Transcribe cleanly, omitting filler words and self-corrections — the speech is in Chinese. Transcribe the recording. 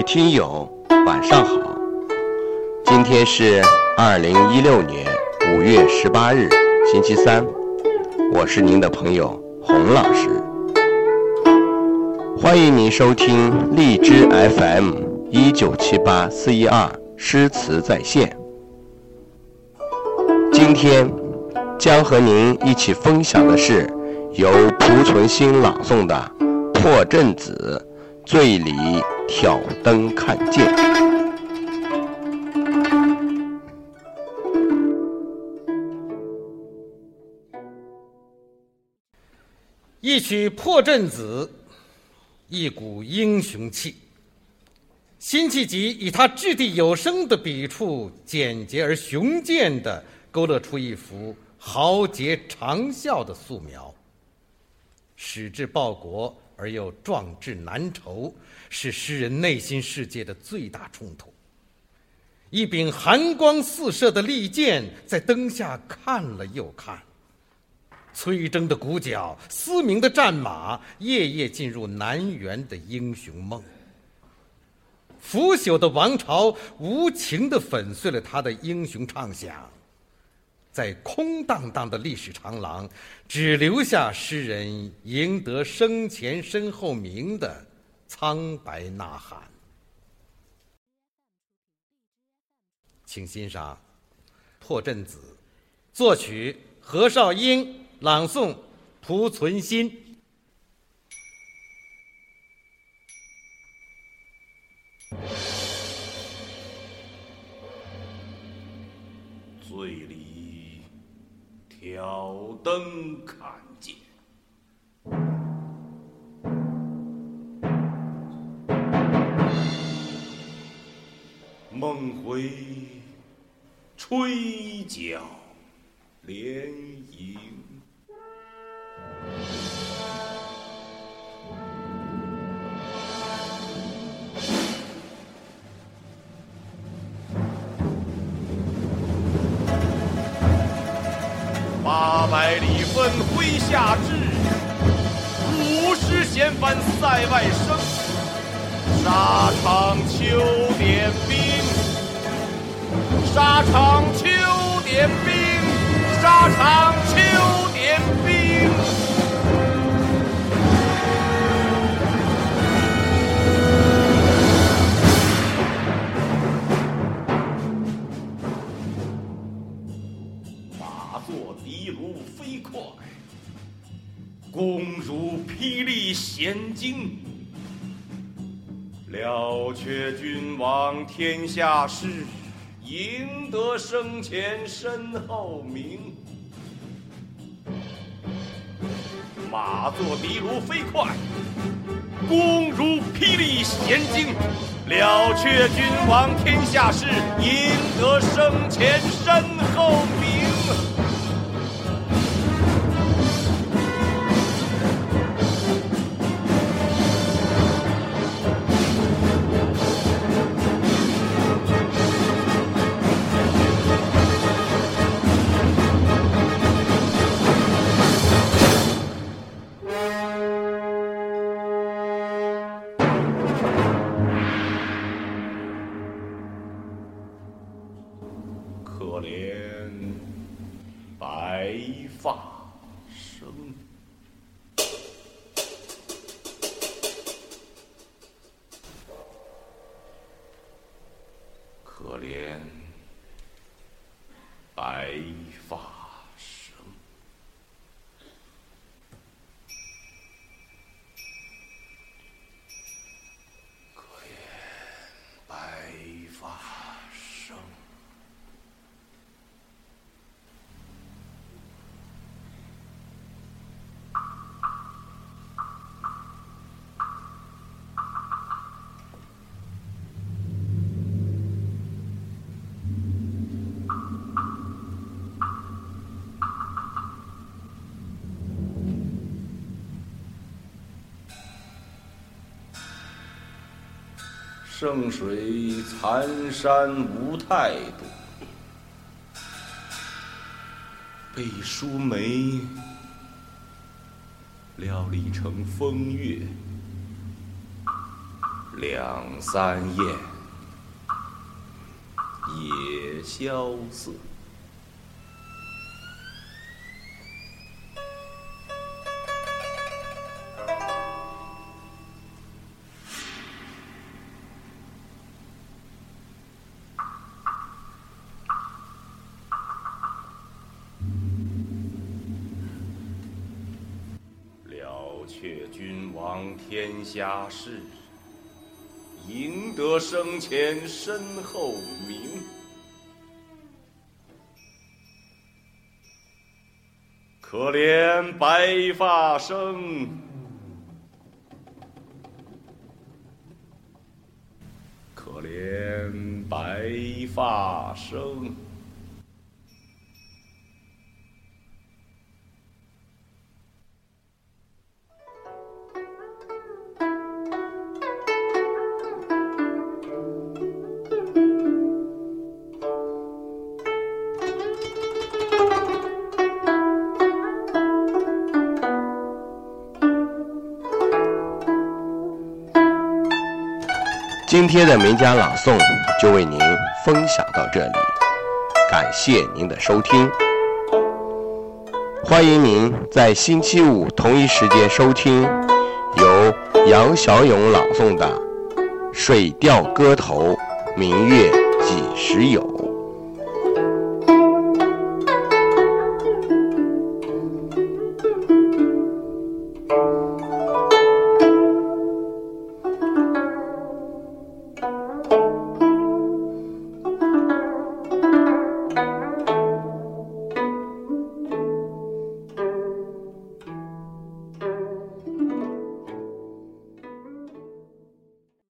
位听友，晚上好。今天是2016年5月18日，星期三，我是您的朋友洪老师。欢迎您收听荔枝 FM1978412诗词在线。今天将和您一起分享的是由濮存昕朗诵的《破阵子·醉里挑灯看剑》。一曲破阵子，一股英雄气。辛弃疾以他掷地有声的笔触，简洁而雄健地勾勒出一幅豪杰长啸的素描，矢志报国而又壮志难酬，是诗人内心世界的最大冲突。一柄寒光四射的利剑在灯下看了又看，崔征的鼓角，思明的战马，夜夜进入南园的英雄梦。腐朽的王朝无情地粉碎了他的英雄畅想，在空荡荡的历史长廊，只留下诗人赢得生前身后名的苍白呐喊。请欣赏《破阵子》，作曲何绍英，朗诵濮存昕。醉里挑灯看剑，梦回吹角连营。800里分麾下炙，舞狮弦翻塞外声。沙场秋点兵，沙场秋点兵，沙场秋点兵。马作的卢飞快，弓如霹雳弦惊。了却君王天下事，赢得生前身后名。马作的卢飞快，弓如霹雳弦惊。了却君王天下事，赢得生前身后名。可怜白发生，可怜白发生。圣水残山无态度，被疏梅料理成风月。两三宴，也萧瑟。了却君王天下事，赢得生前身后名。可怜白发生，可怜白发生，今天的名家朗诵就为您分享到这里，感谢您的收听，欢迎您在星期五同一时间收听由杨小勇朗诵的《水调歌头·明月几时有》。